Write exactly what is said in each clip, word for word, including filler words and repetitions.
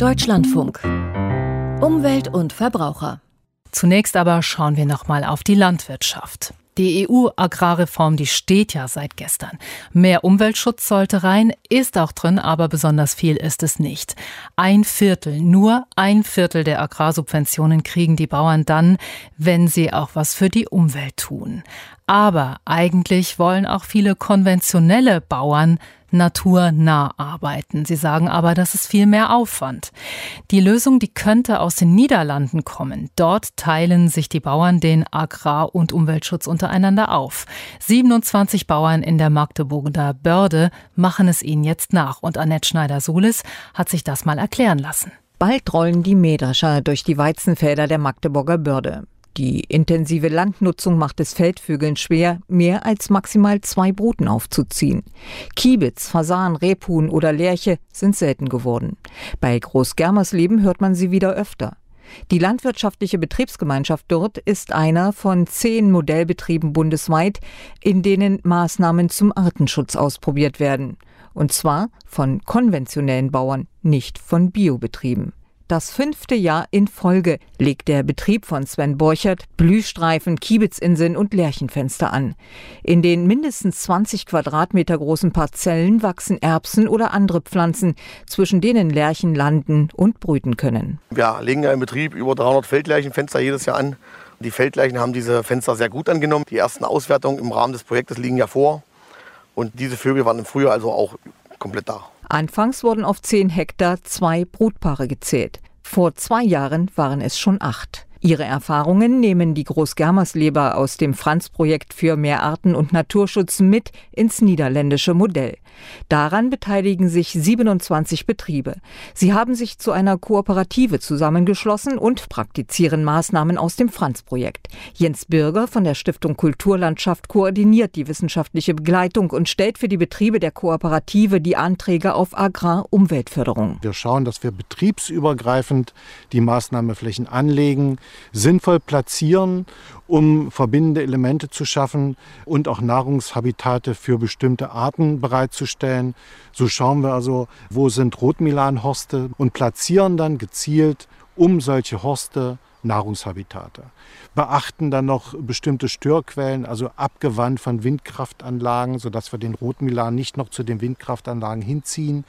Deutschlandfunk. Umwelt und Verbraucher. Zunächst aber schauen wir nochmal auf die Landwirtschaft. Die E U-Agrarreform, die steht ja seit gestern. Mehr Umweltschutz sollte rein, ist auch drin, aber besonders viel ist es nicht. Ein Viertel, nur ein Viertel der Agrarsubventionen kriegen die Bauern dann, wenn sie auch was für die Umwelt tun. Aber eigentlich wollen auch viele konventionelle Bauern naturnah arbeiten. Sie sagen aber, das ist viel mehr Aufwand. Die Lösung, die könnte aus den Niederlanden kommen. Dort teilen sich die Bauern den Agrar- und Umweltschutz untereinander auf. siebenundzwanzig Bauern in der Magdeburger Börde machen es ihnen jetzt nach. Und Annette Schneider-Solis hat sich das mal erklären lassen. Bald rollen die Mähdrescher durch die Weizenfelder der Magdeburger Börde. Die intensive Landnutzung macht es Feldvögeln schwer, mehr als maximal zwei Bruten aufzuziehen. Kiebitz, Fasan, Rebhuhn oder Lerche sind selten geworden. Bei Groß-Germersleben hört man sie wieder öfter. Die landwirtschaftliche Betriebsgemeinschaft dort ist einer von zehn Modellbetrieben bundesweit, in denen Maßnahmen zum Artenschutz ausprobiert werden. Und zwar von konventionellen Bauern, nicht von Biobetrieben. Das fünfte Jahr in Folge legt der Betrieb von Sven Borchert Blühstreifen, Kiebitzinseln und Lerchenfenster an. In den mindestens zwanzig Quadratmeter großen Parzellen wachsen Erbsen oder andere Pflanzen, zwischen denen Lerchen landen und brüten können. Wir legen ja im Betrieb über dreihundert Feldlerchenfenster jedes Jahr an. Die Feldlerchen haben diese Fenster sehr gut angenommen. Die ersten Auswertungen im Rahmen des Projektes liegen ja vor. Und diese Vögel waren im Frühjahr also auch komplett da. Anfangs wurden auf zehn Hektar zwei Brutpaare gezählt. Vor zwei Jahren waren es schon acht. Ihre Erfahrungen nehmen die Groß-Germersleber aus dem Franz-Projekt für mehr Arten- und Naturschutz mit ins niederländische Modell. Daran beteiligen sich siebenundzwanzig Betriebe. Sie haben sich zu einer Kooperative zusammengeschlossen und praktizieren Maßnahmen aus dem Franz-Projekt. Jens Bürger von der Stiftung Kulturlandschaft koordiniert die wissenschaftliche Begleitung und stellt für die Betriebe der Kooperative die Anträge auf Agrar-Umweltförderung. Wir schauen, dass wir betriebsübergreifend die Maßnahmeflächen anlegen, sinnvoll platzieren, um verbindende Elemente zu schaffen und auch Nahrungshabitate für bestimmte Arten bereitzustellen. So schauen wir also, wo sind Rotmilanhorste und platzieren dann gezielt um solche Horste Nahrungshabitate. Beachten dann noch bestimmte Störquellen, also abgewandt von Windkraftanlagen, sodass wir den Rotmilan nicht noch zu den Windkraftanlagen hinziehen.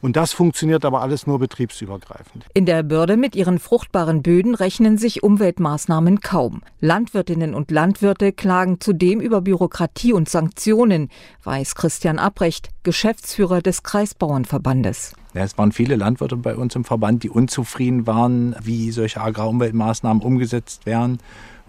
Und das funktioniert aber alles nur betriebsübergreifend. In der Börde mit ihren fruchtbaren Böden rechnen sich Umweltmaßnahmen kaum. Landwirtinnen und Landwirte klagen zudem über Bürokratie und Sanktionen, weiß Christian Abrecht, Geschäftsführer des Kreisbauernverbandes. Es waren viele Landwirte bei uns im Verband, die unzufrieden waren, wie solche Agrarumweltmaßnahmen umgesetzt werden.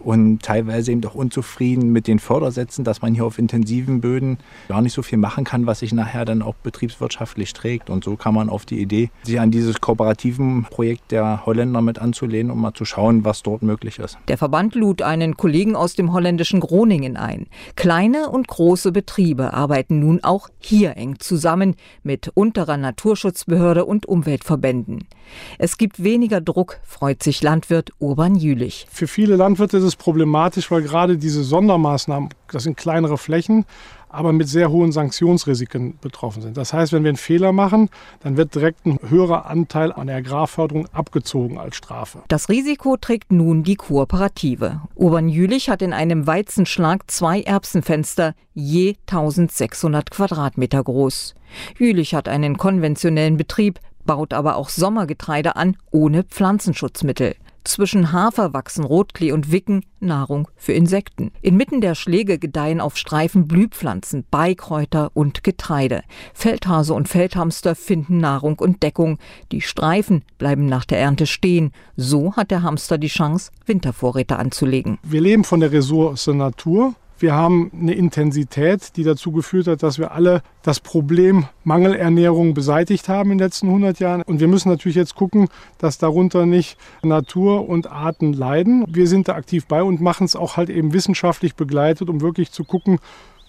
Und teilweise eben auch unzufrieden mit den Fördersätzen, dass man hier auf intensiven Böden gar nicht so viel machen kann, was sich nachher dann auch betriebswirtschaftlich trägt. Und so kam man auf die Idee, sich an dieses kooperativen Projekt der Holländer mit anzulehnen, um mal zu schauen, was dort möglich ist. Der Verband lud einen Kollegen aus dem holländischen Groningen ein. Kleine und große Betriebe arbeiten nun auch hier eng zusammen mit unterer Naturschutzbehörde und Umweltverbänden. Es gibt weniger Druck, freut sich Landwirt Urban Jülich. Für viele Landwirte ist es problematisch, weil gerade diese Sondermaßnahmen, das sind kleinere Flächen, aber mit sehr hohen Sanktionsrisiken betroffen sind. Das heißt, wenn wir einen Fehler machen, dann wird direkt ein höherer Anteil an der Agrarförderung abgezogen als Strafe. Das Risiko trägt nun die Kooperative. Urban Jülich hat in einem Weizenschlag zwei Erbsenfenster, je eintausendsechshundert Quadratmeter groß. Jülich hat einen konventionellen Betrieb, baut aber auch Sommergetreide an ohne Pflanzenschutzmittel. Zwischen Hafer wachsen Rotklee und Wicken, Nahrung für Insekten. Inmitten der Schläge gedeihen auf Streifen Blühpflanzen, Beikräuter und Getreide. Feldhase und Feldhamster finden Nahrung und Deckung. Die Streifen bleiben nach der Ernte stehen. So hat der Hamster die Chance, Wintervorräte anzulegen. Wir leben von der Ressource Natur. Wir haben eine Intensität, die dazu geführt hat, dass wir alle das Problem Mangelernährung beseitigt haben in den letzten hundert Jahren. Und wir müssen natürlich jetzt gucken, dass darunter nicht Natur und Arten leiden. Wir sind da aktiv bei und machen es auch halt eben wissenschaftlich begleitet, um wirklich zu gucken,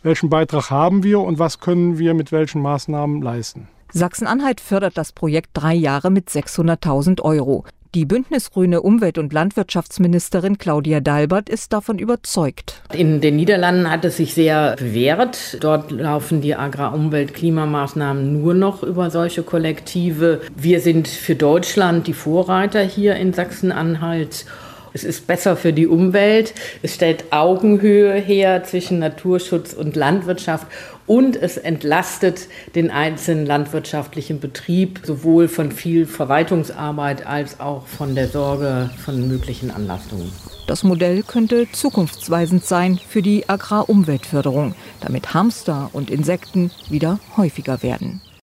welchen Beitrag haben wir und was können wir mit welchen Maßnahmen leisten. Sachsen-Anhalt fördert das Projekt drei Jahre mit sechshunderttausend Euro. Die bündnisgrüne Umwelt- und Landwirtschaftsministerin Claudia Dalbert ist davon überzeugt. In den Niederlanden hat es sich sehr bewährt. Dort laufen die Agrar-, Umwelt-, Klimamaßnahmen nur noch über solche Kollektive. Wir sind für Deutschland die Vorreiter hier in Sachsen-Anhalt. Es ist besser für die Umwelt, es stellt Augenhöhe her zwischen Naturschutz und Landwirtschaft und es entlastet den einzelnen landwirtschaftlichen Betrieb sowohl von viel Verwaltungsarbeit als auch von der Sorge von möglichen Anlastungen. Das Modell könnte zukunftsweisend sein für die Agrar-Umweltförderung, damit Hamster und Insekten wieder häufiger werden.